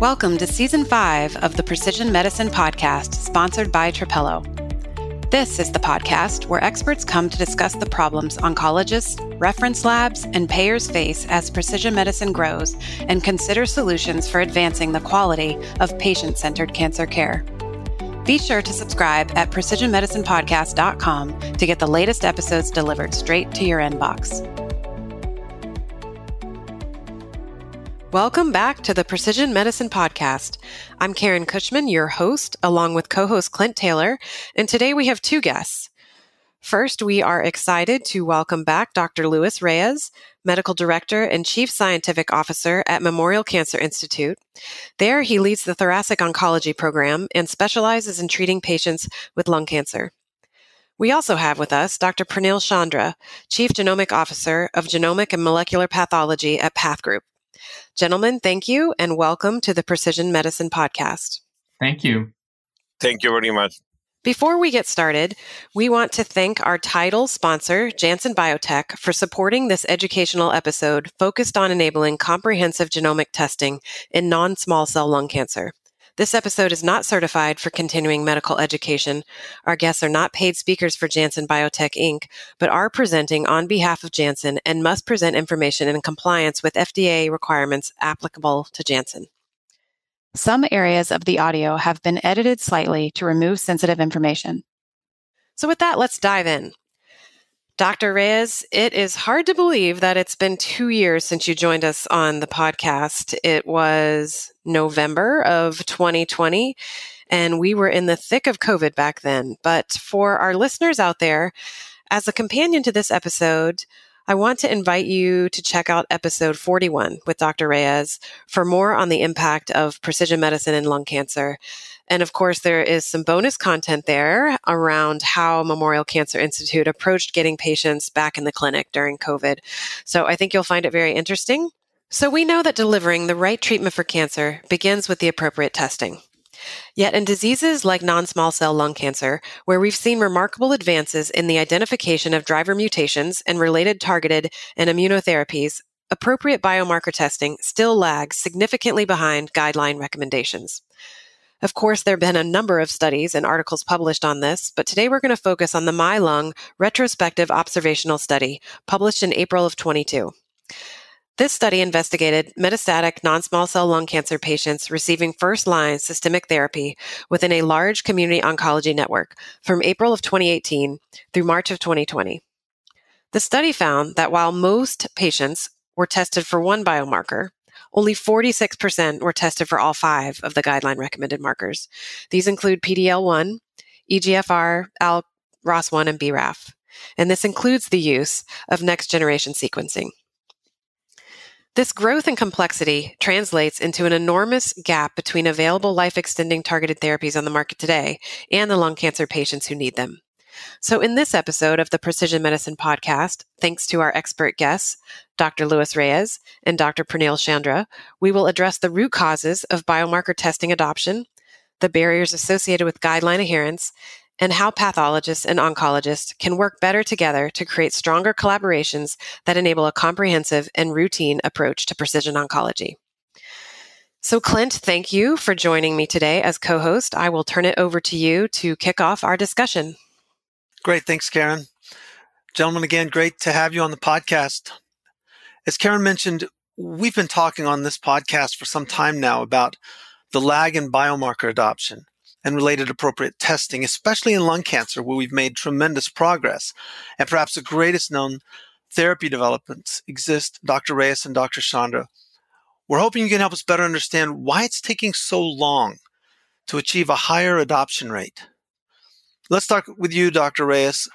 Welcome to Season 5 of the Precision Medicine Podcast, sponsored by Trapelo. This is the podcast where experts come to discuss the problems oncologists, reference labs, and payers face as precision medicine grows and consider solutions for advancing the quality of patient-centered cancer care. Be sure to subscribe at precisionmedicinepodcast.com to get the latest episodes delivered straight to your inbox. Welcome back to the Precision Medicine Podcast. I'm Karen Cushman, your host, along with co-host Clint Taylor, and today we have two guests. First, we are excited to welcome back Dr. Luis Raez, Medical Director and Chief Scientific Officer at Memorial Cancer Institute. There, he leads the Thoracic Oncology Program and specializes in treating patients with lung cancer. We also have with us Dr. Pranil Chandra, Chief Genomic Officer of Genomic and Molecular Pathology at PathGroup. Gentlemen, thank you and welcome to the Precision Medicine Podcast. Thank you. Thank you very much. Before we get started, we want to thank our title sponsor, Janssen Biotech, for supporting this educational episode focused on enabling comprehensive genomic testing in non-small cell lung cancer. This episode is not certified for continuing medical education. Our guests are not paid speakers for Janssen Biotech, Inc., but are presenting on behalf of Janssen and must present information in compliance with FDA requirements applicable to Janssen. Some areas of the audio have been edited slightly to remove sensitive information. So with that, let's dive in. Dr. Raez, it is hard to believe that it's been 2 years since you joined us on the podcast. It was November of 2020, and we were in the thick of COVID back then. But for our listeners out there, as a companion to this episode, I want to invite you to check out episode 41 with Dr. Raez for more on the impact of precision medicine in lung cancer. And of course, there is some bonus content there around how Memorial Cancer Institute approached getting patients back in the clinic during COVID. So I think you'll find it very interesting. So we know that delivering the right treatment for cancer begins with the appropriate testing. Yet in diseases like non-small cell lung cancer, where we've seen remarkable advances in the identification of driver mutations and related targeted and immunotherapies, appropriate biomarker testing still lags significantly behind guideline recommendations. Of course, there have been a number of studies and articles published on this, but today we're going to focus on the My Lung Retrospective Observational Study, published in April of 22. This study investigated metastatic non-small cell lung cancer patients receiving first-line systemic therapy within a large community oncology network from April of 2018 through March of 2020. The study found that while most patients were tested for one biomarker, only 46% were tested for all five of the guideline-recommended markers. These include PD-L1, EGFR, ALK, ROS1, and BRAF. And this includes the use of next-generation sequencing. This growth in complexity translates into an enormous gap between available life-extending targeted therapies on the market today and the lung cancer patients who need them. So in this episode of the Precision Medicine Podcast, thanks to our expert guests, Dr. Luis Raez and Dr. Pranil Chandra, we will address the root causes of biomarker testing adoption, the barriers associated with guideline adherence, and how pathologists and oncologists can work better together to create stronger collaborations that enable a comprehensive and routine approach to precision oncology. So Clint, thank you for joining me today as co-host. I will turn it over to you to kick off our discussion. Great. Thanks, Karen. Gentlemen, again, great to have you on the podcast. As Karen mentioned, we've been talking on this podcast for some time now about the lag in biomarker adoption and related appropriate testing, especially in lung cancer, where we've made tremendous progress. And perhaps the greatest known therapy developments exist, Dr. Raez and Dr. Chandra. We're hoping you can help us better understand why it's taking so long to achieve a higher adoption rate. Let's start with you, Dr. Raez.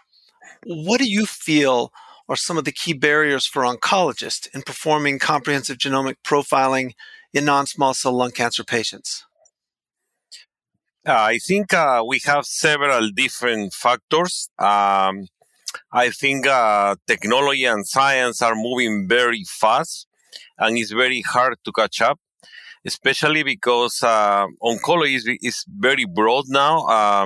What do you feel are some of the key barriers for oncologists in performing comprehensive genomic profiling in non-small cell lung cancer patients? I think we have several different factors. I think technology and science are moving very fast, and it's very hard to catch up. especially because oncology is very broad now.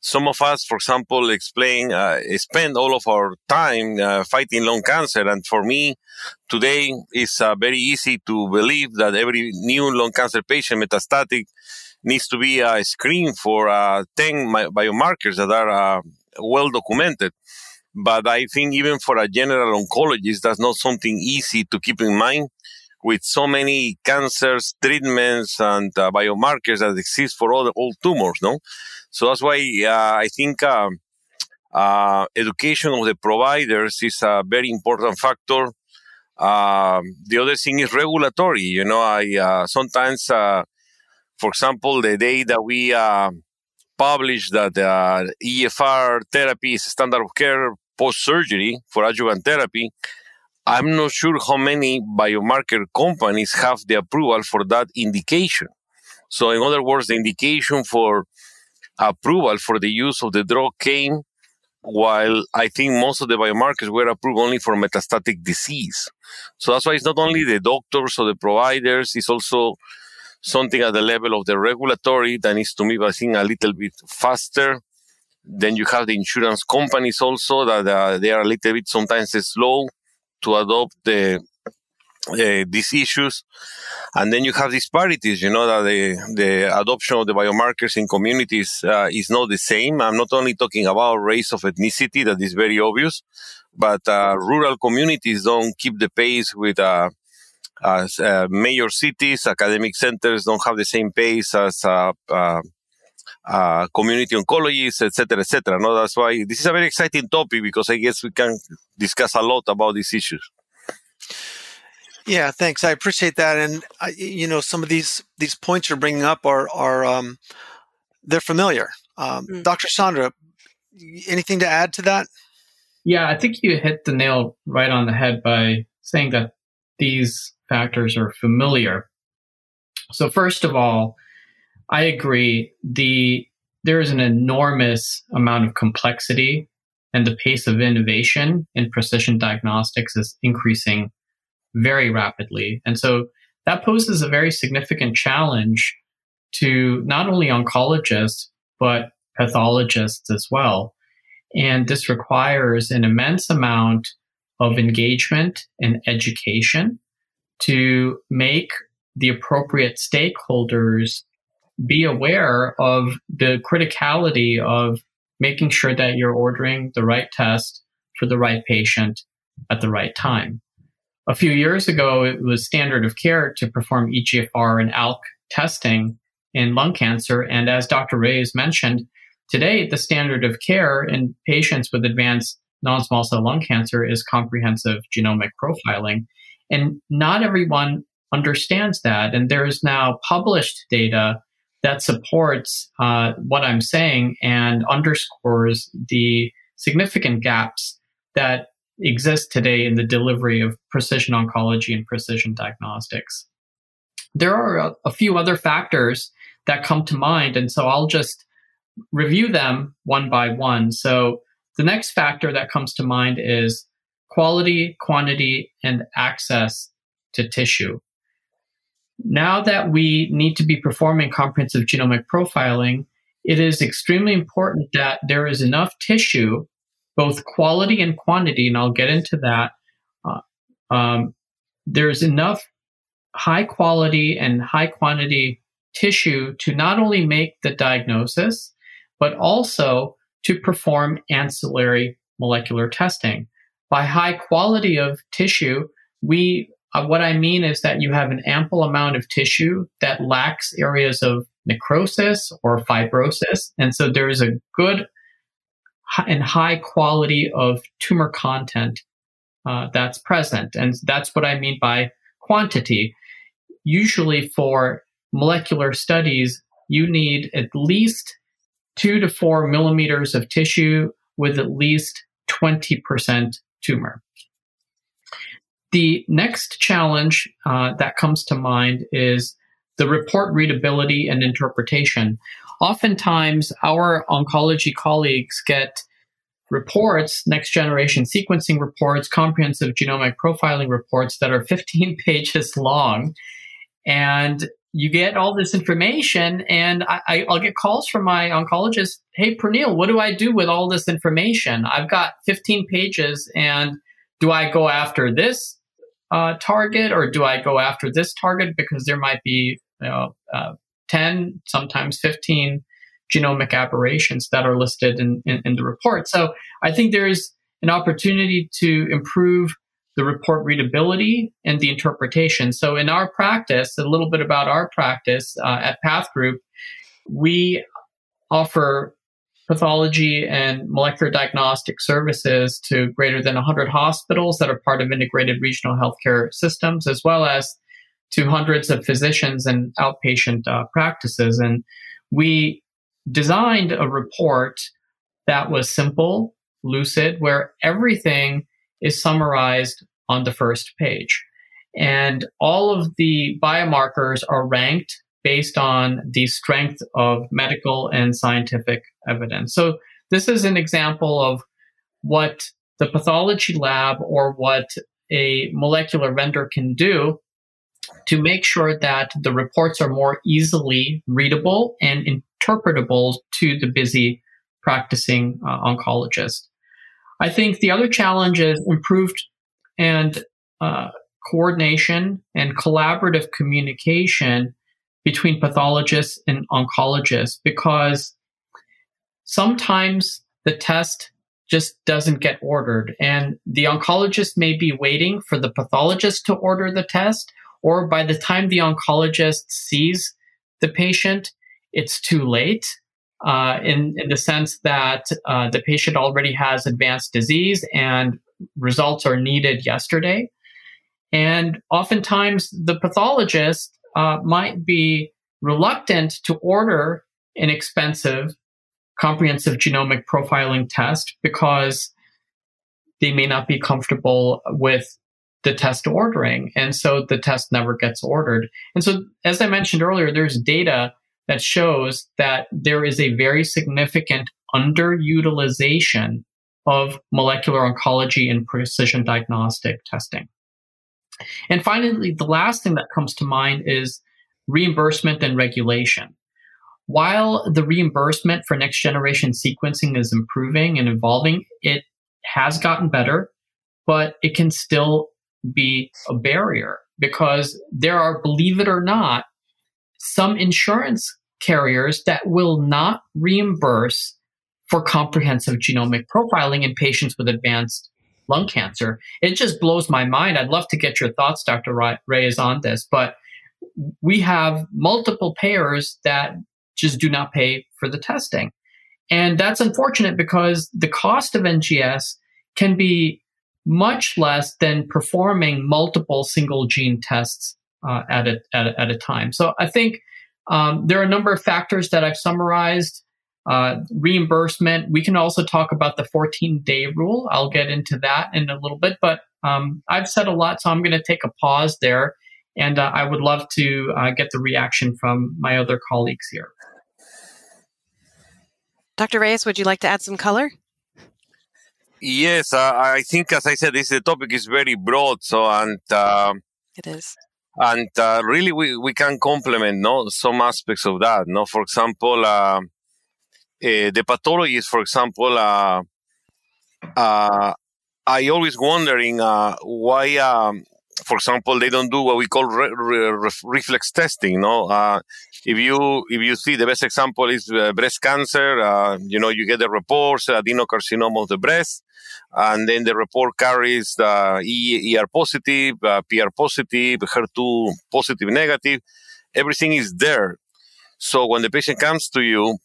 Some of us, for example, spend all of our time fighting lung cancer. And for me, today, it's very easy to believe that every new lung cancer patient, metastatic, needs to be screened for 10 biomarkers that are well documented. But I think even for a general oncologist, that's not something easy to keep in mind with so many cancers, treatments, and biomarkers that exist for all tumors, no? So that's why I think education of the providers is a very important factor. The other thing is regulatory. You know, I sometimes, for example, the day that we published that EGFR therapy is standard of care post-surgery for adjuvant therapy, I'm not sure how many biomarker companies have the approval for that indication. So in other words, the indication for approval for the use of the drug came while I think most of the biomarkers were approved only for metastatic disease. So that's why it's not only the doctors or the providers, it's also something at the level of the regulatory that needs to move, I think, a little bit faster. Then you have the insurance companies also that they are a little bit sometimes slow to adopt these issues. And then you have disparities, you know, that the adoption of the biomarkers in communities is not the same. I'm not only talking about race of ethnicity, that is very obvious, but rural communities don't keep the pace with major cities. Academic centers don't have the same pace as community oncologists, etc., etc. No, that's why this is a very exciting topic because I guess we can discuss a lot about these issues. Yeah, thanks. I appreciate that, and you know, some of these points you're bringing up are they're familiar. Dr. Chandra, anything to add to that? Yeah, I think you hit the nail right on the head by saying that these factors are familiar. So first of all, I agree. There is an enormous amount of complexity, and the pace of innovation in precision diagnostics is increasing very rapidly. And so that poses a very significant challenge to not only oncologists, but pathologists as well. And this requires an immense amount of engagement and education to make the appropriate stakeholders be aware of the criticality of making sure that you're ordering the right test for the right patient at the right time. A few years ago, it was standard of care to perform EGFR and ALK testing in lung cancer. And as Dr. Raez mentioned, today, the standard of care in patients with advanced non-small cell lung cancer is comprehensive genomic profiling. And not everyone understands that. And there is now published data that supports what I'm saying and underscores the significant gaps that exist today in the delivery of precision oncology and precision diagnostics. There are a few other factors that come to mind, and so I'll just review them one by one. So the next factor that comes to mind is quality, quantity, and access to tissue. Now that we need to be performing comprehensive genomic profiling, it is extremely important that there is enough tissue, both quality and quantity, and I'll get into that. There's enough high quality and high quantity tissue to not only make the diagnosis, but also to perform ancillary molecular testing. By high quality of tissue, what I mean is that you have an ample amount of tissue that lacks areas of necrosis or fibrosis. And so there is a good and high quality of tumor content that's present. And that's what I mean by quantity. Usually for molecular studies, you need at least 2 to 4 millimeters of tissue with at least 20% tumor. The next challenge that comes to mind is the report readability and interpretation. Oftentimes, our oncology colleagues get reports, next-generation sequencing reports, comprehensive genomic profiling reports that are 15 pages long, and you get all this information, and I'll get calls from my oncologist. Hey, Pranil, what do I do with all this information? I've got 15 pages, and do I go after this target or do I go after this target? Because there might be 10, sometimes 15 genomic aberrations that are listed in the report. So I think there's an opportunity to improve the report readability and the interpretation. So in our practice, a little bit about our practice at PathGroup, we offer pathology and molecular diagnostic services to greater than 100 hospitals that are part of integrated regional healthcare systems, as well as to hundreds of physicians and outpatient practices. And we designed a report that was simple, lucid, where everything is summarized on the first page. And all of the biomarkers are ranked based on the strength of medical and scientific evidence. So this is an example of what the pathology lab or what a molecular vendor can do to make sure that the reports are more easily readable and interpretable to the busy practicing oncologist. I think the other challenge is improved and coordination and collaborative communication between pathologists and oncologists, because sometimes the test just doesn't get ordered, and the oncologist may be waiting for the pathologist to order the test, or by the time the oncologist sees the patient, it's too late. In the sense that the patient already has advanced disease and results are needed yesterday. And oftentimes the pathologist might be reluctant to order an expensive comprehensive genomic profiling test because they may not be comfortable with the test ordering. And so the test never gets ordered. And so, as I mentioned earlier, there's data that shows that there is a very significant underutilization of molecular oncology and precision diagnostic testing. And finally, the last thing that comes to mind is reimbursement and regulation. While the reimbursement for next generation sequencing is improving and evolving, it has gotten better, but it can still be a barrier because there are, believe it or not, some insurance carriers that will not reimburse for comprehensive genomic profiling in patients with advanced lung cancer. It just blows my mind. I'd love to get your thoughts, Dr. Raez, on this, but we have multiple payers that just do not pay for the testing. And that's unfortunate because the cost of NGS can be much less than performing multiple single gene tests at a time. So I think there are a number of factors that I've summarized. Reimbursement. We can also talk about the 14-day rule. I'll get into that in a little bit, but I've said a lot, so I'm going to take a pause there. And I would love to get the reaction from my other colleagues here. Dr. Raez, would you like to add some color? Yes, I think, as I said, the topic is very broad. So, and it is. And really, we can complement some aspects of that. For example, the pathologist, for example, I always wondering why, for example, they don't do what we call reflex testing. If you see, the best example is breast cancer. You get the reports, adenocarcinoma of the breast. And then the report carries the ER positive, PR positive, HER2 positive, negative. Everything is there. So when the patient comes to you,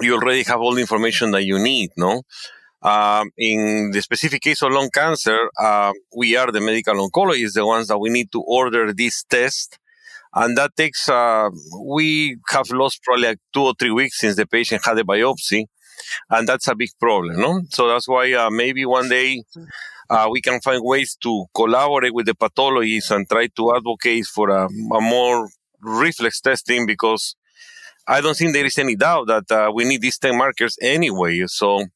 you already have all the information that you need, In the specific case of lung cancer, we are the medical oncologists, the ones that we need to order this test. And that takes, we have lost probably like 2 or 3 weeks since the patient had a biopsy. And that's a big problem, So that's why maybe one day we can find ways to collaborate with the pathologists and try to advocate for a more reflex testing, because I don't think there is any doubt that we need these 10 markers anyway. So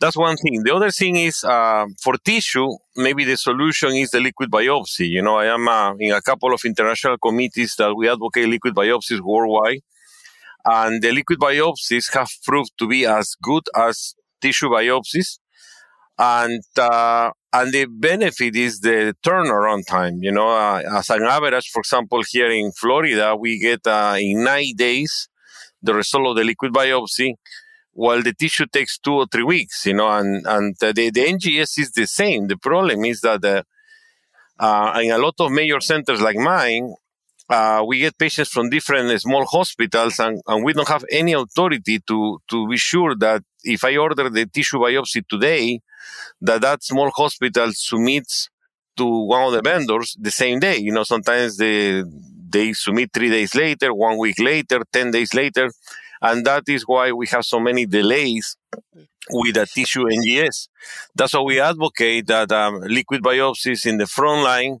That's one thing. The other thing is for tissue, maybe the solution is the liquid biopsy. You know, I am in a couple of international committees that we advocate liquid biopsies worldwide. And the liquid biopsies have proved to be as good as tissue biopsies. And the benefit is the turnaround time. You know, as an average, for example, here in Florida, we get in 9 days the result of the liquid biopsy, while the tissue takes 2 or 3 weeks, you know, and the NGS is the same. The problem is that in a lot of major centers like mine, we get patients from different small hospitals, and we don't have any authority to be sure that if I order the tissue biopsy today, that small hospital submits to one of the vendors the same day. You know, sometimes they submit 3 days later, 1 week later, 10 days later. And that is why we have so many delays with the tissue NGS. That's why we advocate that liquid biopsies in the front line.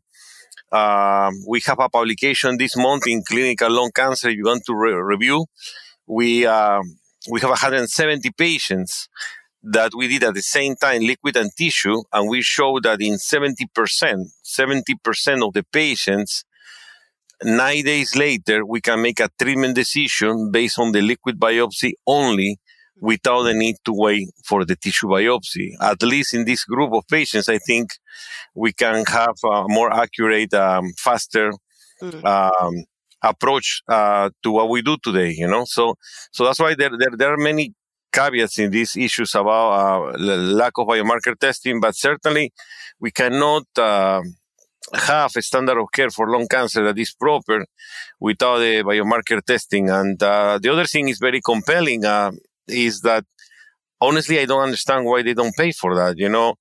We have a publication this month in Clinical Lung Cancer you want to review. We have 170 patients that we did at the same time, liquid and tissue, and we show that in 70% of the patients, 9 days later, we can make a treatment decision based on the liquid biopsy only without the need to wait for the tissue biopsy. At least in this group of patients, I think we can have a more accurate, faster approach to what we do today, you know? So that's why there are many caveats in these issues about lack of biomarker testing, but certainly we cannot have a standard of care for lung cancer that is proper without the biomarker testing. And the other thing is very compelling is that, honestly, I don't understand why they don't pay for that. You know,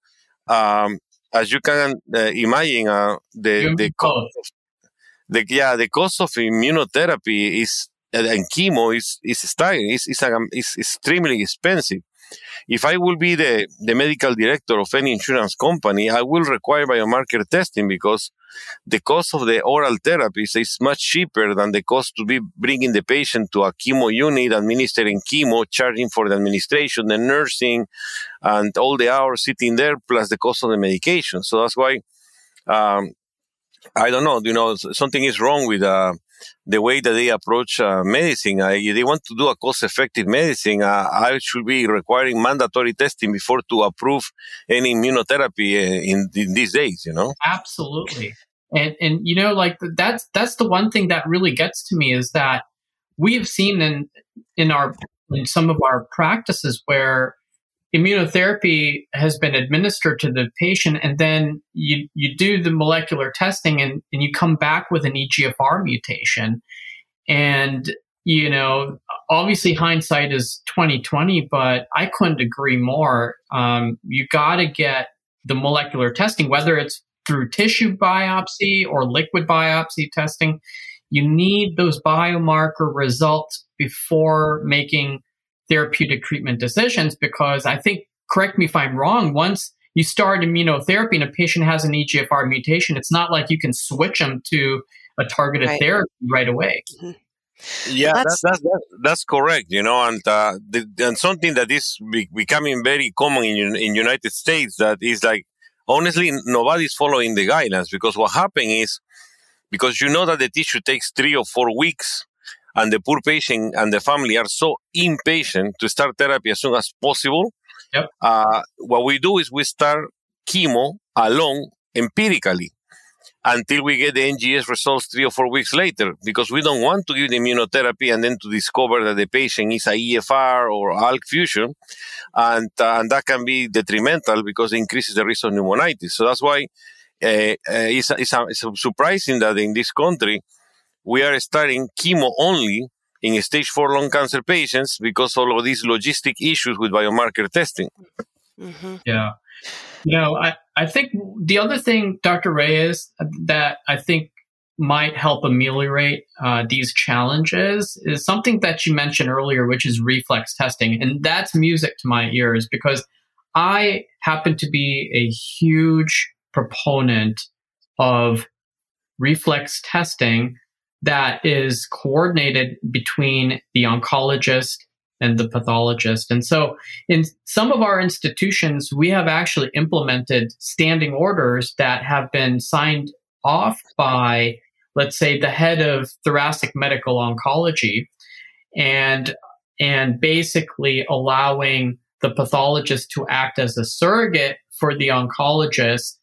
as you can imagine, the cost of immunotherapy is and chemo is staggering. It's extremely expensive. If I will be the medical director of any insurance company, I will require biomarker testing because the cost of the oral therapies is much cheaper than the cost to be bringing the patient to a chemo unit, administering chemo, charging for the administration, the nursing, and all the hours sitting there, plus the cost of the medication. So that's why, I don't know, you know, something is wrong with the way that they approach medicine. If they want to do a cost-effective medicine, I should be requiring mandatory testing before to approve any immunotherapy in these days, you know? Absolutely. And you know, like that's the one thing that really gets to me is that we have seen in some of our practices where immunotherapy has been administered to the patient, and then you do the molecular testing and you come back with an EGFR mutation. And, you know, obviously hindsight is 20/20, but I couldn't agree more. You got to get the molecular testing, whether it's through tissue biopsy or liquid biopsy testing. You need those biomarker results before making therapeutic treatment decisions, because I think, correct me if I'm wrong, once you start immunotherapy and a patient has an EGFR mutation, it's not like you can switch them to a targeted therapy right away. Mm-hmm. Yeah, that's correct. You know, and something that is becoming very common in United States, that is like, honestly, nobody's following the guidelines, because what happened is, because you know that the tissue takes 3 or 4 weeks, and the poor patient and the family are so impatient to start therapy as soon as possible. Yep. What we do is we start chemo alone empirically until we get the NGS results 3 or 4 weeks later, because we don't want to give the immunotherapy and then to discover that the patient is a EGFR or ALK fusion. And that can be detrimental because it increases the risk of pneumonitis. So that's why it's surprising that in this country, we are starting chemo only in stage 4 lung cancer patients because all of these logistic issues with biomarker testing. Mm-hmm. Yeah. You know, I think the other thing, Dr. Reyes, that I think might help ameliorate these challenges is something that you mentioned earlier, which is reflex testing. And that's music to my ears, because I happen to be a huge proponent of reflex testing that is coordinated between the oncologist and the pathologist. And so in some of our institutions, we have actually implemented standing orders that have been signed off by, let's say, the head of thoracic medical oncology, and basically allowing the pathologist to act as a surrogate for the oncologist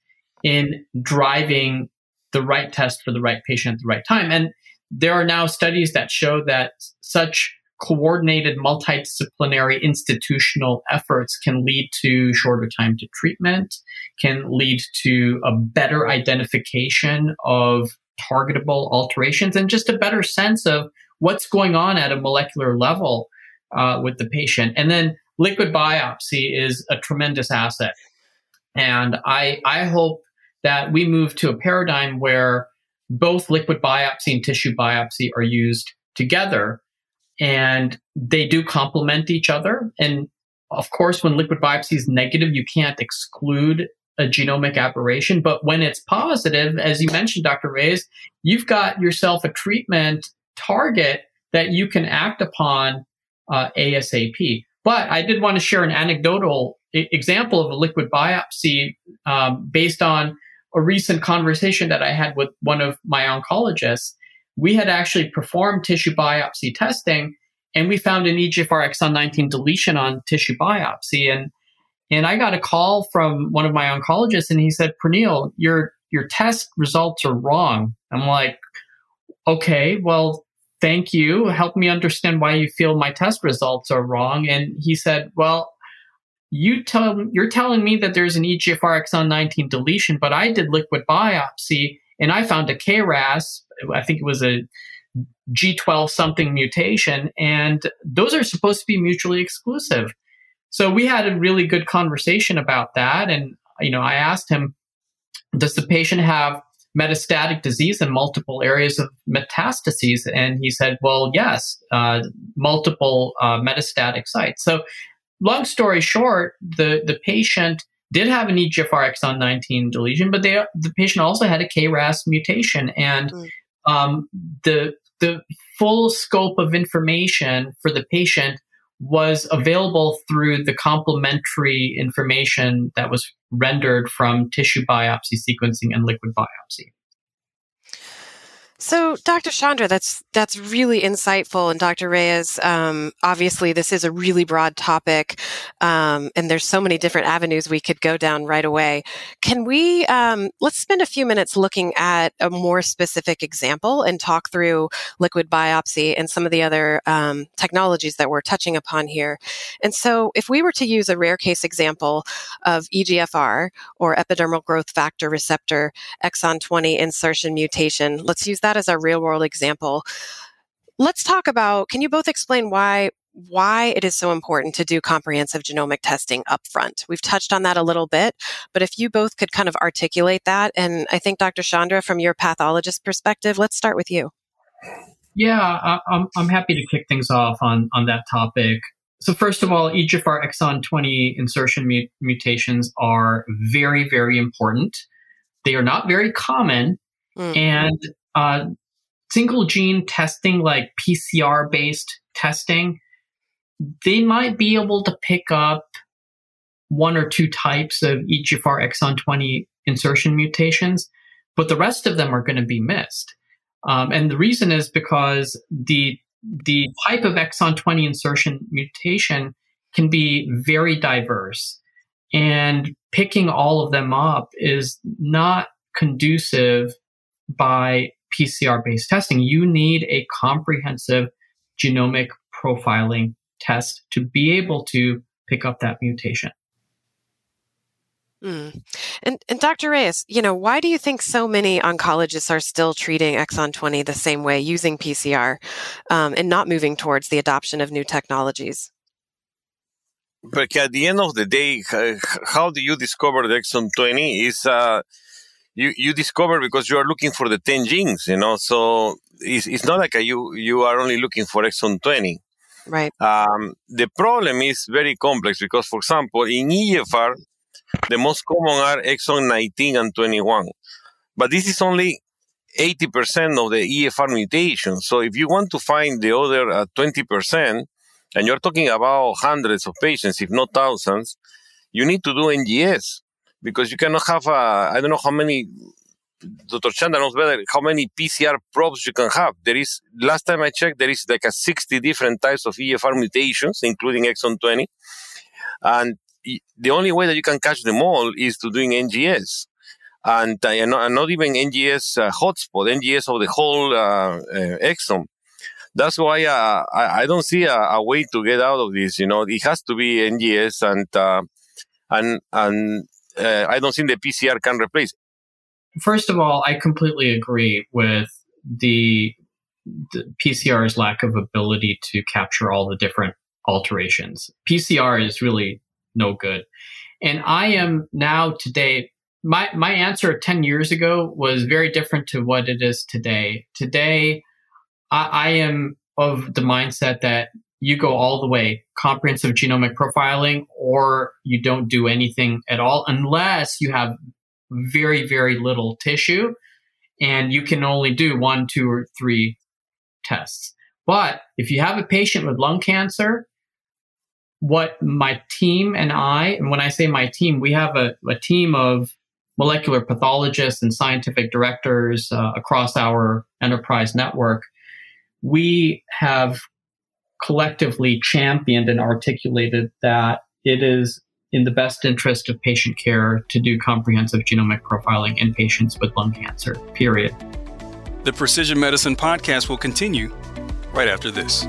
in driving the right test for the right patient at the right time. And there are now studies that show that such coordinated multidisciplinary institutional efforts can lead to shorter time to treatment, can lead to a better identification of targetable alterations, and just a better sense of what's going on at a molecular level with the patient. And then liquid biopsy is a tremendous asset. And I hope that we move to a paradigm where both liquid biopsy and tissue biopsy are used together, and they do complement each other. And of course, when liquid biopsy is negative, you can't exclude a genomic aberration. But when it's positive, as you mentioned, Dr. Raez, you've got yourself a treatment target that you can act upon ASAP. But I did want to share an anecdotal example of a liquid biopsy based on a recent conversation that I had with one of my oncologists. We had actually performed tissue biopsy testing, and we found an EGFR exon 19 deletion on tissue biopsy. And I got a call from one of my oncologists, and he said, "Pranil, your test results are wrong." I'm like, "Okay, well, thank you. Help me understand why you feel my test results are wrong." And he said, "Well, you're telling me that there's an EGFR exon 19 deletion, but I did liquid biopsy and I found a KRAS. I think it was a G12 something mutation, and those are supposed to be mutually exclusive." So we had a really good conversation about that, and I asked him, "Does the patient have metastatic disease in multiple areas of metastases?" And he said, "Well, yes, multiple metastatic sites." So long story short, the patient did have an EGFR exon 19 deletion, but the patient also had a KRAS mutation. And the full scope of information for the patient was available through the complementary information that was rendered from tissue biopsy sequencing and liquid biopsy. So, Dr. Chandra, that's really insightful. And Dr. Raez, obviously, this is a really broad topic, and there's so many different avenues we could go down right away. Can we, let's spend a few minutes looking at a more specific example and talk through liquid biopsy and some of the other technologies that we're touching upon here. And so if we were to use a rare case example of EGFR, or epidermal growth factor receptor exon 20 insertion mutation, let's use that as a real world example. Let's talk about, can you both explain why it is so important to do comprehensive genomic testing upfront? We've touched on that a little bit, but if you both could kind of articulate that, and I think Dr. Chandra, from your pathologist perspective, let's start with you. Yeah, I'm happy to kick things off on that topic. So first of all, EGFR exon 20 insertion mutations are very, very important. They are not very common, and single gene testing, like PCR-based testing, they might be able to pick up one or two types of EGFR exon 20 insertion mutations, but the rest of them are going to be missed. And the reason is because the type of exon 20 insertion mutation can be very diverse, and picking all of them up is not conducive by PCR-based testing. You need a comprehensive genomic profiling test to be able to pick up that mutation. And Dr. Raez, why do you think so many oncologists are still treating exon 20 the same way, using PCR, and not moving towards the adoption of new technologies? But at the end of the day, how do you discover the exon 20 is... You discover because you are looking for the 10 genes, so it's not like you are only looking for exon 20. Right. The problem is very complex because, for example, in EGFR, the most common are exon 19 and 21. But this is only 80% of the EGFR mutation. So if you want to find the other 20%, and you're talking about hundreds of patients, if not thousands, you need to do NGS because you cannot have I don't know how many, Dr. Chandra knows better, how many PCR probes you can have. There is, last time I checked, there is like a 60 different types of EGFR mutations, including exon 20. And the only way that you can catch them all is to doing NGS. And not even NGS hotspot, NGS of the whole exome. That's why I don't see a way to get out of this. You know, it has to be NGS, and I don't think the PCR can replace it. First of all, I completely agree with the PCR's lack of ability to capture all the different alterations. PCR is really no good, and I am now today. My answer 10 years ago was very different to what it is today. Today, I am of the mindset that you go all the way, comprehensive genomic profiling, or you don't do anything at all unless you have very, very little tissue and you can only do 1, 2, or 3 tests. But if you have a patient with lung cancer, what my team and when I say my team, we have a team of molecular pathologists and scientific directors across our enterprise network, we have collectively championed and articulated that it is in the best interest of patient care to do comprehensive genomic profiling in patients with lung cancer, period. The Precision Medicine Podcast will continue right after this.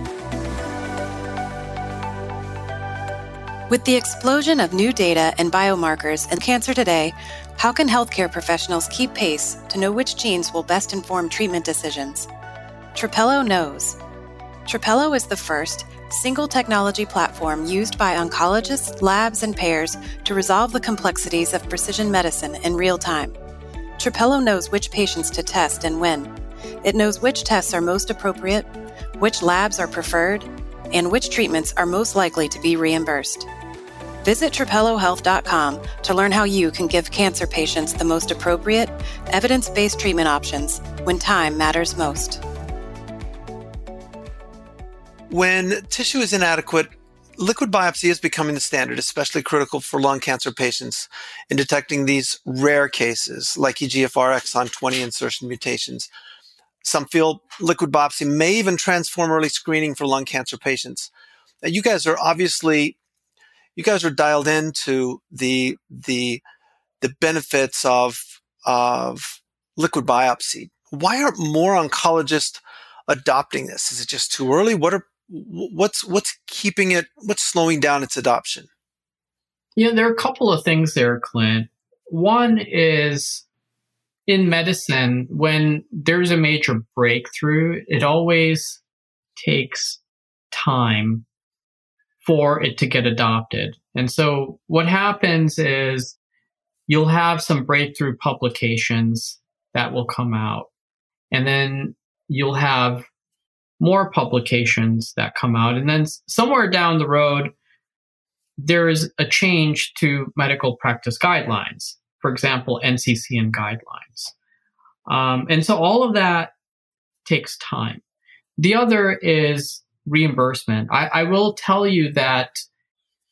With the explosion of new data and biomarkers in cancer today, how can healthcare professionals keep pace to know which genes will best inform treatment decisions? Trapelo knows. Trapelo is the first single technology platform used by oncologists, labs, and payers to resolve the complexities of precision medicine in real time. Trapelo knows which patients to test and when. It knows which tests are most appropriate, which labs are preferred, and which treatments are most likely to be reimbursed. Visit TrapeloHealth.com to learn how you can give cancer patients the most appropriate, evidence-based treatment options when time matters most. When tissue is inadequate, liquid biopsy is becoming the standard, especially critical for lung cancer patients in detecting these rare cases like EGFR exon 20 insertion mutations. Some feel liquid biopsy may even transform early screening for lung cancer patients. Now, you guys are dialed into the benefits of liquid biopsy. Why aren't more oncologists adopting this? Is it just too early? What's keeping it? What's slowing down its adoption? Yeah, there are a couple of things there, Clint. One is in medicine, when there's a major breakthrough, it always takes time for it to get adopted. And so what happens is you'll have some breakthrough publications that will come out, and then you'll have more publications that come out. And then somewhere down the road, there is a change to medical practice guidelines, for example, NCCN guidelines. And so all of that takes time. The other is reimbursement. I will tell you that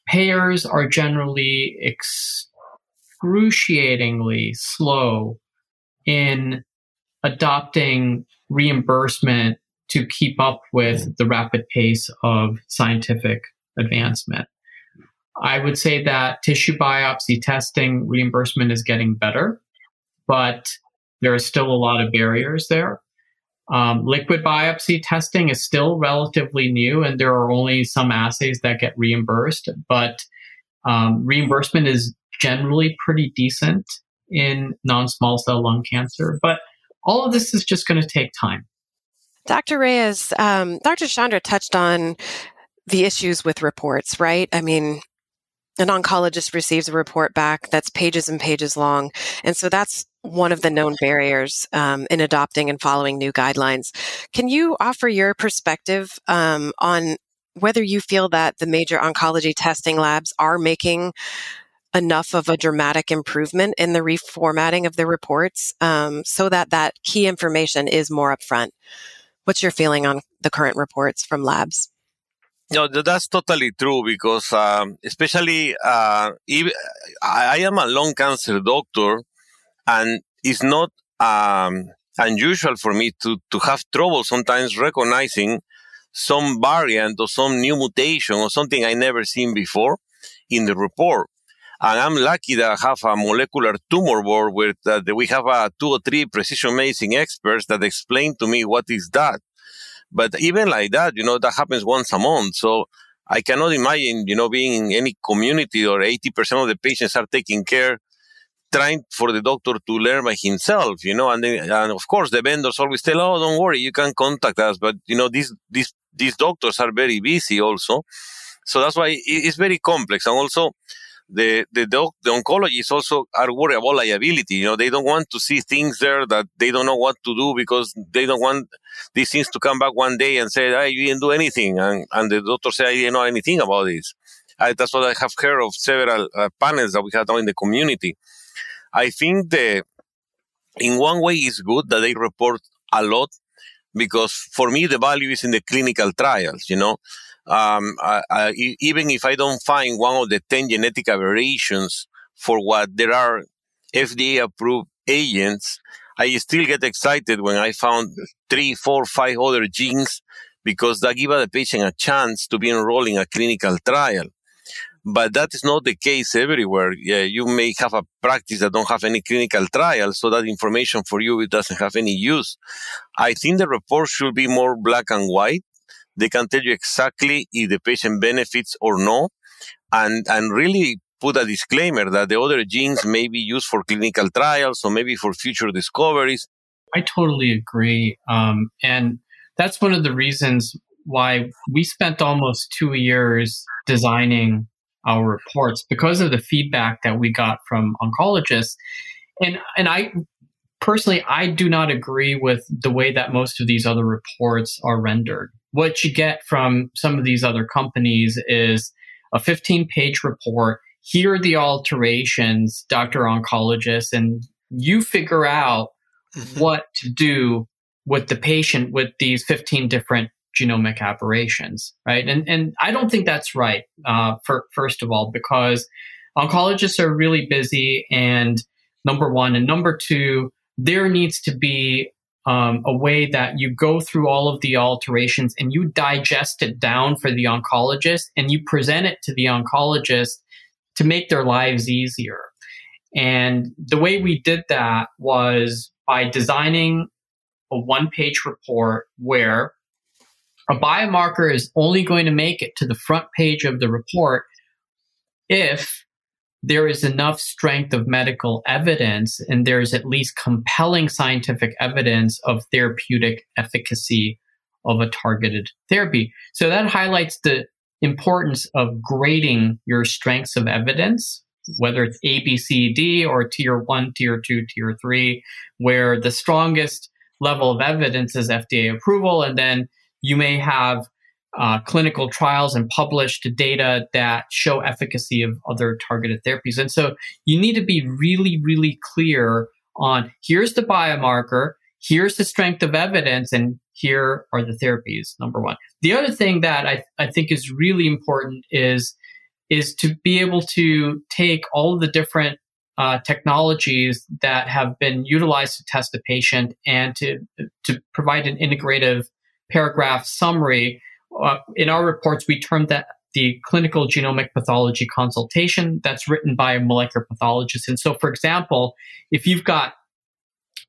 payers are generally excruciatingly slow in adopting reimbursement to keep up with the rapid pace of scientific advancement. I would say that tissue biopsy testing reimbursement is getting better, but there are still a lot of barriers there. Liquid biopsy testing is still relatively new, and there are only some assays that get reimbursed, but reimbursement is generally pretty decent in non-small cell lung cancer. But all of this is just going to take time. Dr. Reyes, Dr. Chandra touched on the issues with reports, right? I mean, an oncologist receives a report back that's pages and pages long. And so that's one of the known barriers in adopting and following new guidelines. Can you offer your perspective on whether you feel that the major oncology testing labs are making enough of a dramatic improvement in the reformatting of the reports so that key information is more upfront? What's your feeling on the current reports from labs? No, that's totally true because especially if I am a lung cancer doctor, and it's not unusual for me to have trouble sometimes recognizing some variant or some new mutation or something I never seen before in the report. And I'm lucky that I have a molecular tumor board where we have 2 or 3 precision medicine experts that explain to me what is that. But even like that, you know, that happens once a month. So I cannot imagine, you know, being in any community or 80% of the patients are taking care, trying for the doctor to learn by himself, you know. And of course, the vendors always tell, oh, don't worry, you can contact us. But, you know, these doctors are very busy also. So that's why it's very complex. And also, the oncologists also are worried about liability. You know, they don't want to see things there that they don't know what to do because they don't want these things to come back one day and say, hey, you didn't do anything. And the doctor said, I didn't know anything about this. That's what I have heard of several panels that we have done in the community. I think in one way it's good that they report a lot because for me, the value is in the clinical trials, you know. Even if I don't find one of the 10 genetic aberrations for what there are FDA-approved agents, I still get excited when I found 3, 4, 5 other genes because that gives the patient a chance to be enrolled in a clinical trial. But that is not the case everywhere. Yeah, you may have a practice that don't have any clinical trials, so that information for you, it doesn't have any use. I think the report should be more black and white. They can tell you exactly if the patient benefits or no, and really put a disclaimer that the other genes may be used for clinical trials or maybe for future discoveries. I totally agree. And that's one of the reasons why we spent almost 2 years designing our reports because of the feedback that we got from oncologists. And I personally, I do not agree with the way that most of these other reports are rendered. What you get from some of these other companies is a 15-page report. Here are the alterations, Dr. Oncologist, and you figure out what to do with the patient with these 15 different genomic aberrations, right? And I don't think that's right, first of all, because oncologists are really busy, and number one. And number two, there needs to be a way that you go through all of the alterations and you digest it down for the oncologist and you present it to the oncologist to make their lives easier. And the way we did that was by designing a 1-page report where a biomarker is only going to make it to the front page of the report if there is enough strength of medical evidence and there's at least compelling scientific evidence of therapeutic efficacy of a targeted therapy. So that highlights the importance of grading your strengths of evidence, whether it's A, B, C, D, or tier 1, tier 2, tier 3, where the strongest level of evidence is FDA approval. And then you may have clinical trials and published data that show efficacy of other targeted therapies. And so you need to be really, really clear on here's the biomarker, here's the strength of evidence, and here are the therapies, number one. The other thing that I think is really important is to be able to take all the different technologies that have been utilized to test a patient and to provide an integrative paragraph summary. In our reports, we termed that the clinical genomic pathology consultation that's written by a molecular pathologist. And so, for example, if you've got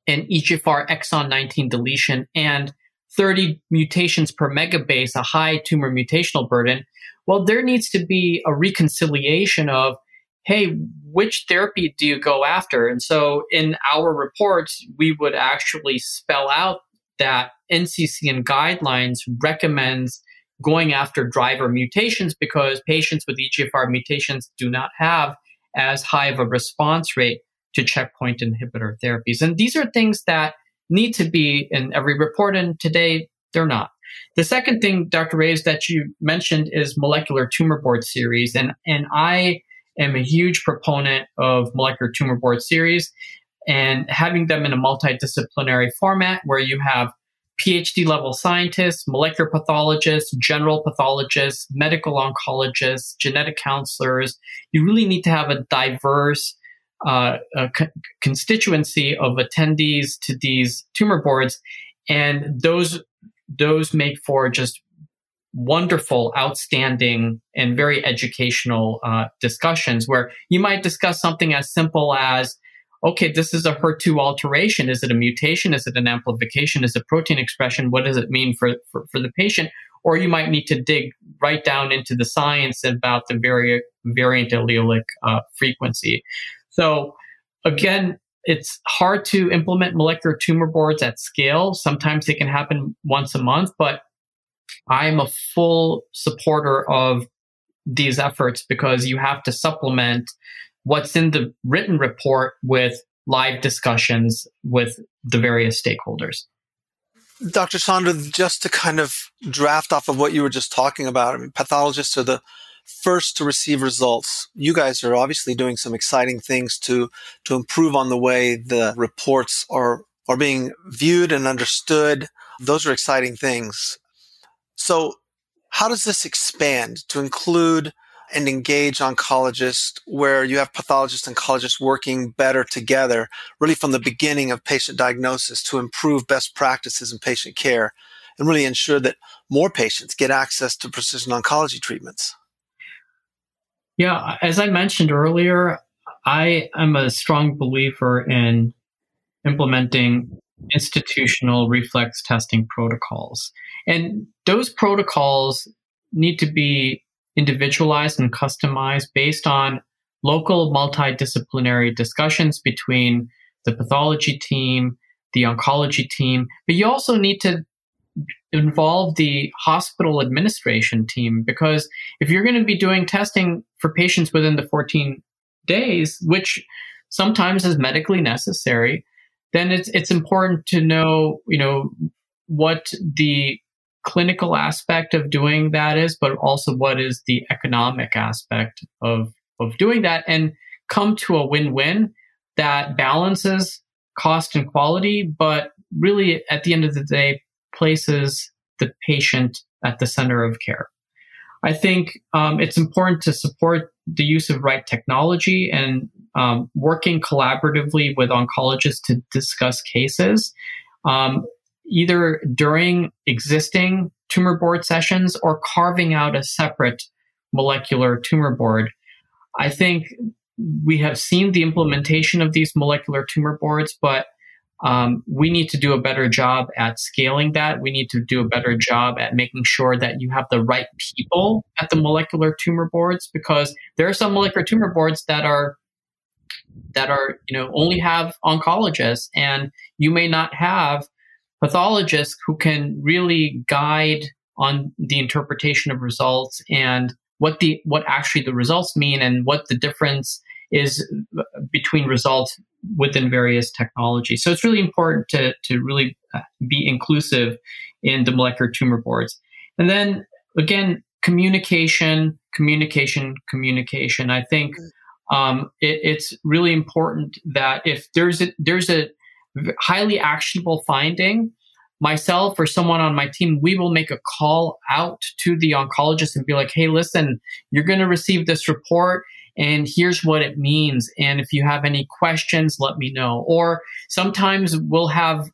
an EGFR exon 19 deletion and 30 mutations per megabase, a high tumor mutational burden, well, there needs to be a reconciliation of, hey, which therapy do you go after? And so in our reports, we would actually spell out that NCCN guidelines recommends going after driver mutations because patients with EGFR mutations do not have as high of a response rate to checkpoint inhibitor therapies. And these are things that need to be in every report, and today they're not. The second thing, Dr. Raez, that you mentioned is molecular tumor board series. And I am a huge proponent of molecular tumor board series and having them in a multidisciplinary format where you have PhD-level scientists, molecular pathologists, general pathologists, medical oncologists, genetic counselors. You really need to have a diverse constituency of attendees to these tumor boards, and those make for just wonderful, outstanding, and very educational discussions where you might discuss something as simple as, okay, this is a HER2 alteration. Is it a mutation? Is it an amplification? Is it protein expression? What does it mean for the patient? Or you might need to dig right down into the science about the variant allelic frequency. So again, it's hard to implement molecular tumor boards at scale. Sometimes it can happen once a month, but I'm a full supporter of these efforts because you have to supplement what's in the written report with live discussions with the various stakeholders. Dr. Chandra, just to kind of draft off of what you were just talking about, I mean, pathologists are the first to receive results. You guys are obviously doing some exciting things to improve on the way the reports are being viewed and understood. Those are exciting things. So how does this expand to include and engage oncologists where you have pathologists and oncologists working better together, really from the beginning of patient diagnosis to improve best practices in patient care and really ensure that more patients get access to precision oncology treatments? Yeah, as I mentioned earlier, I am a strong believer in implementing institutional reflex testing protocols. And those protocols need to be individualized and customized based on local multidisciplinary discussions between the pathology team, the oncology team, but you also need to involve the hospital administration team, because if you're going to be doing testing for patients within the 14 days, which sometimes is medically necessary, then it's important to know, what the clinical aspect of doing that is, but also what is the economic aspect of doing that, and come to a win-win that balances cost and quality, but really at the end of the day places the patient at the center of care. I think it's important to support the use of right technology and working collaboratively with oncologists to discuss cases, either during existing tumor board sessions or carving out a separate molecular tumor board. I think we have seen the implementation of these molecular tumor boards, but we need to do a better job at scaling that. We need to do a better job at making sure that you have the right people at the molecular tumor boards, because there are some molecular tumor boards that are only have oncologists, and you may not have pathologists who can really guide on the interpretation of results and what actually the results mean and what the difference is between results within various technologies. So it's really important to really be inclusive in the molecular tumor boards. And then again, communication. I think it's really important that if there's a highly actionable finding, myself or someone on my team, we will make a call out to the oncologist and be like, hey, listen, you're going to receive this report and here's what it means. And if you have any questions, let me know. Or sometimes we'll have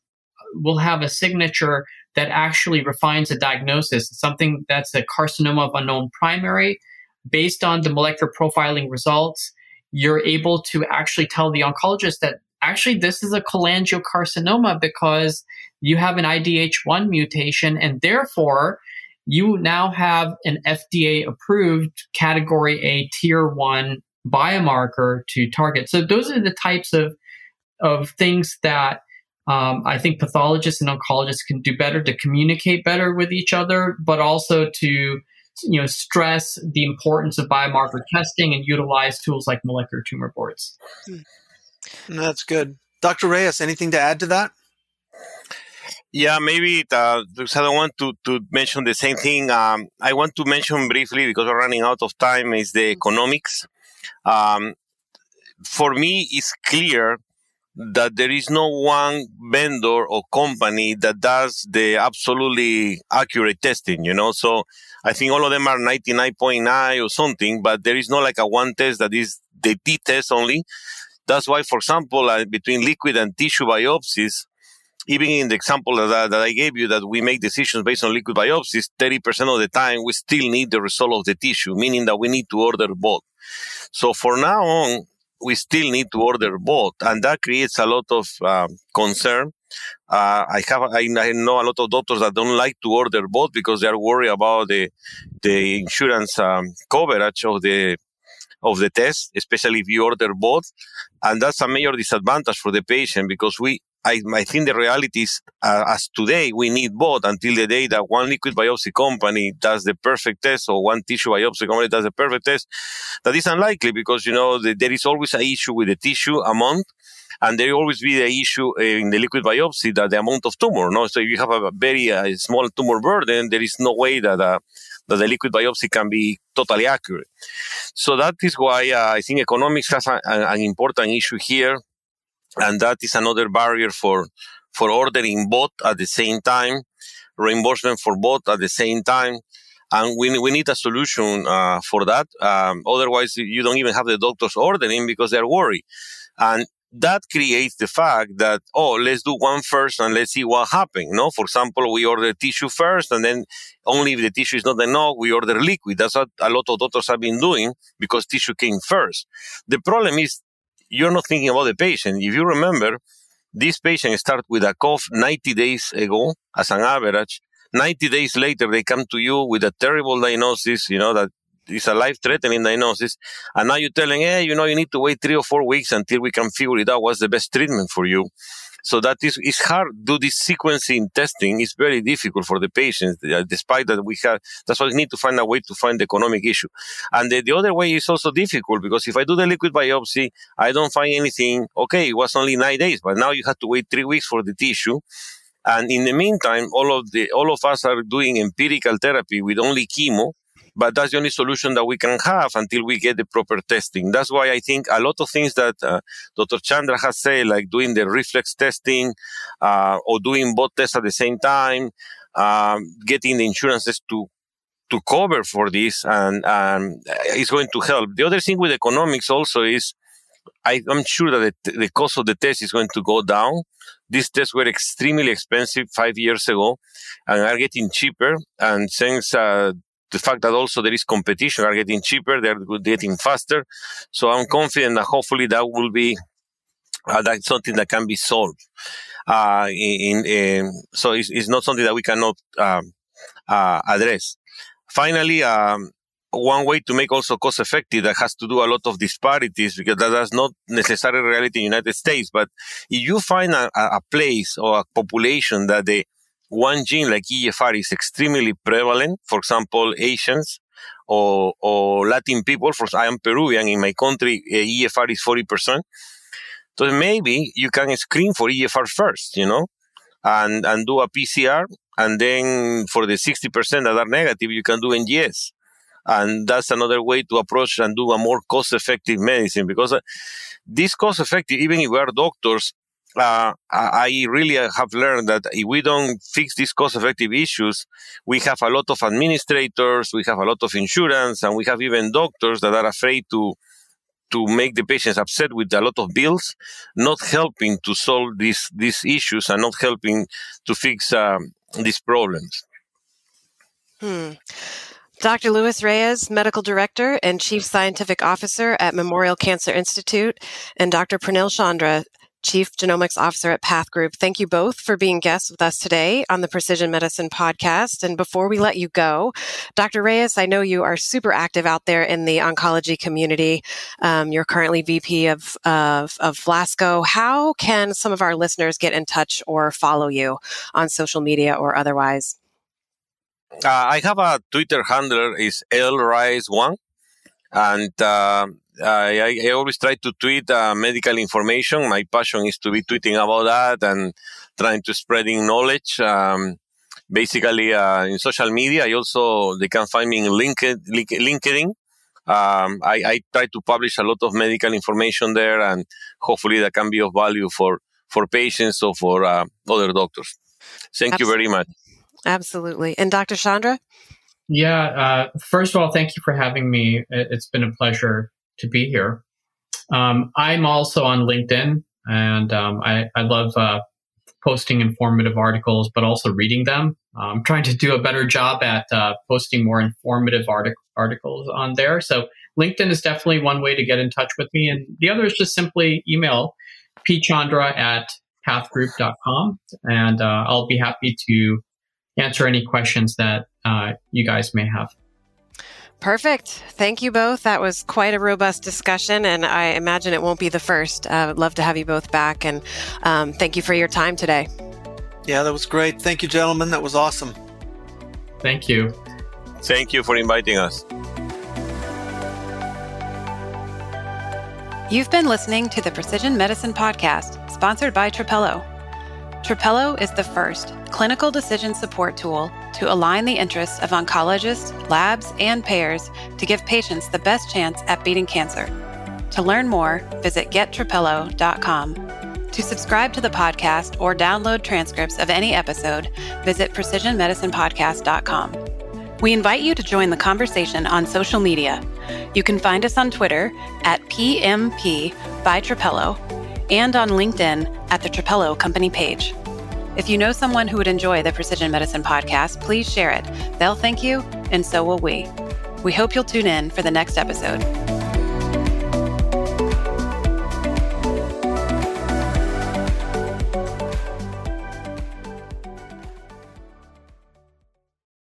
a signature that actually refines a diagnosis, something that's a carcinoma of unknown primary. Based on the molecular profiling results, you're able to actually tell the oncologist that actually, this is a cholangiocarcinoma because you have an IDH1 mutation, and therefore you now have an FDA-approved Category A Tier 1 biomarker to target. So those are the types of things that I think pathologists and oncologists can do better to communicate better with each other, but also to stress the importance of biomarker testing and utilize tools like molecular tumor boards. Mm. That's good. Dr. Reyes, anything to add to that? Yeah, maybe because I don't want to mention the same thing. I want to mention briefly, because we're running out of time, is the economics. For me, it's clear that there is no one vendor or company that does the absolutely accurate testing, you know? So I think all of them are 99.9 or something, but there is not like a one test that is the test only. That's why, for example, between liquid and tissue biopsies, even in the example that I gave you, that we make decisions based on liquid biopsies, 30% of the time, we still need the result of the tissue, meaning that we need to order both. So for now on, we still need to order both, and that creates a lot of concern. I know a lot of doctors that don't like to order both because they are worried about the insurance coverage of the test, especially if you order both, and that's a major disadvantage for the patient because I think the reality is, as today, we need both until the day that one liquid biopsy company does the perfect test or one tissue biopsy company does the perfect test. That is unlikely because, you know, there is always an issue with the tissue amount, and there will always be the issue in the liquid biopsy that the amount of tumor, no? So if you have a very small tumor burden, there is no way that the liquid biopsy can be totally accurate. So that is why I think economics has an important issue here. And that is another barrier for ordering both at the same time, reimbursement for both at the same time. And we need a solution for that. Otherwise, you don't even have the doctors ordering because they're worried. And that creates the fact that, let's do one first and let's see what happens. No? For example, we order tissue first, and then only if the tissue is not enough, we order liquid. That's what a lot of doctors have been doing because tissue came first. The problem is, you're not thinking about the patient. If you remember, this patient started with a cough 90 days ago as an average. 90 days later, they come to you with a terrible diagnosis, you know, that is a life-threatening diagnosis. And now you're telling, you need to wait 3 or 4 weeks until we can figure it out what's the best treatment for you. So that is hard. Do this sequencing testing. It's very difficult for the patients, despite that that's why we need to find a way to find the economic issue. And the other way is also difficult because if I do the liquid biopsy, I don't find anything. Okay, it was only 9 days, but now you have to wait 3 weeks for the tissue. And in the meantime, all of us are doing empirical therapy with only chemo. But that's the only solution that we can have until we get the proper testing. That's why I think a lot of things that Dr. Chandra has said, like doing the reflex testing or doing both tests at the same time, getting the insurances to cover for this, and is going to help. The other thing with economics also is I'm sure that the cost of the test is going to go down. These tests were extremely expensive 5 years ago and are getting cheaper. And since the fact that also there is competition are getting cheaper, they're getting faster. So I'm confident that hopefully that will be that's something that can be solved. So it's not something that we cannot address. Finally, one way to make also cost effective that has to do a lot of disparities because that's not necessarily reality in the United States. But if you find a place or a population that one gene like EGFR is extremely prevalent, for example, Asians or Latin people. I am Peruvian. In my country, EGFR is 40%. So maybe you can screen for EGFR first, you know, and do a PCR. And then for the 60% that are negative, you can do NGS. And that's another way to approach and do a more cost-effective medicine because this cost-effective, even if we are doctors, I really have learned that if we don't fix these cost-effective issues, we have a lot of administrators, we have a lot of insurance, and we have even doctors that are afraid to make the patients upset with a lot of bills, not helping to solve these issues and not helping to fix these problems. Dr. Luis Raez, Medical Director and Chief Scientific Officer at Memorial Cancer Institute, and Dr. Pranil Chandra, Chief Genomics Officer at PathGroup. Thank you both for being guests with us today on the Precision Medicine Podcast. And before we let you go, Dr. Reyes, I know you are super active out there in the oncology community. You're currently VP of Flasco. How can some of our listeners get in touch or follow you on social media or otherwise? I have a Twitter handle, is LRaez1. And I always try to tweet medical information. My passion is to be tweeting about that and trying to spreading knowledge. Basically, in social media, they can find me in LinkedIn. I try to publish a lot of medical information there, and hopefully that can be of value for patients or for other doctors. Thank you very much. Absolutely. And Dr. Chandra? Yeah. First of all, thank you for having me. It's been a pleasure to be here. I'm also on LinkedIn, and I love posting informative articles, but also reading them. I'm trying to do a better job at posting more informative articles on there. So LinkedIn is definitely one way to get in touch with me. And the other is just simply email pchandra@pathgroup.com. And I'll be happy to answer any questions that you guys may have. Perfect. Thank you both. That was quite a robust discussion, and I imagine it won't be the first. I'd love to have you both back, and thank you for your time today. Yeah, that was great. Thank you, gentlemen. That was awesome. Thank you. Thank you for inviting us. You've been listening to the Precision Medicine Podcast, sponsored by Trapelo. Trapelo is the first clinical decision support tool to align the interests of oncologists, labs, and payers to give patients the best chance at beating cancer. To learn more, visit gettrapelo.com. To subscribe to the podcast or download transcripts of any episode, visit precisionmedicinepodcast.com. We invite you to join the conversation on social media. You can find us on Twitter @PMP by Trapelo and on LinkedIn at the Trapelo Company page. If you know someone who would enjoy the Precision Medicine Podcast, please share it. They'll thank you, and so will we. We hope you'll tune in for the next episode.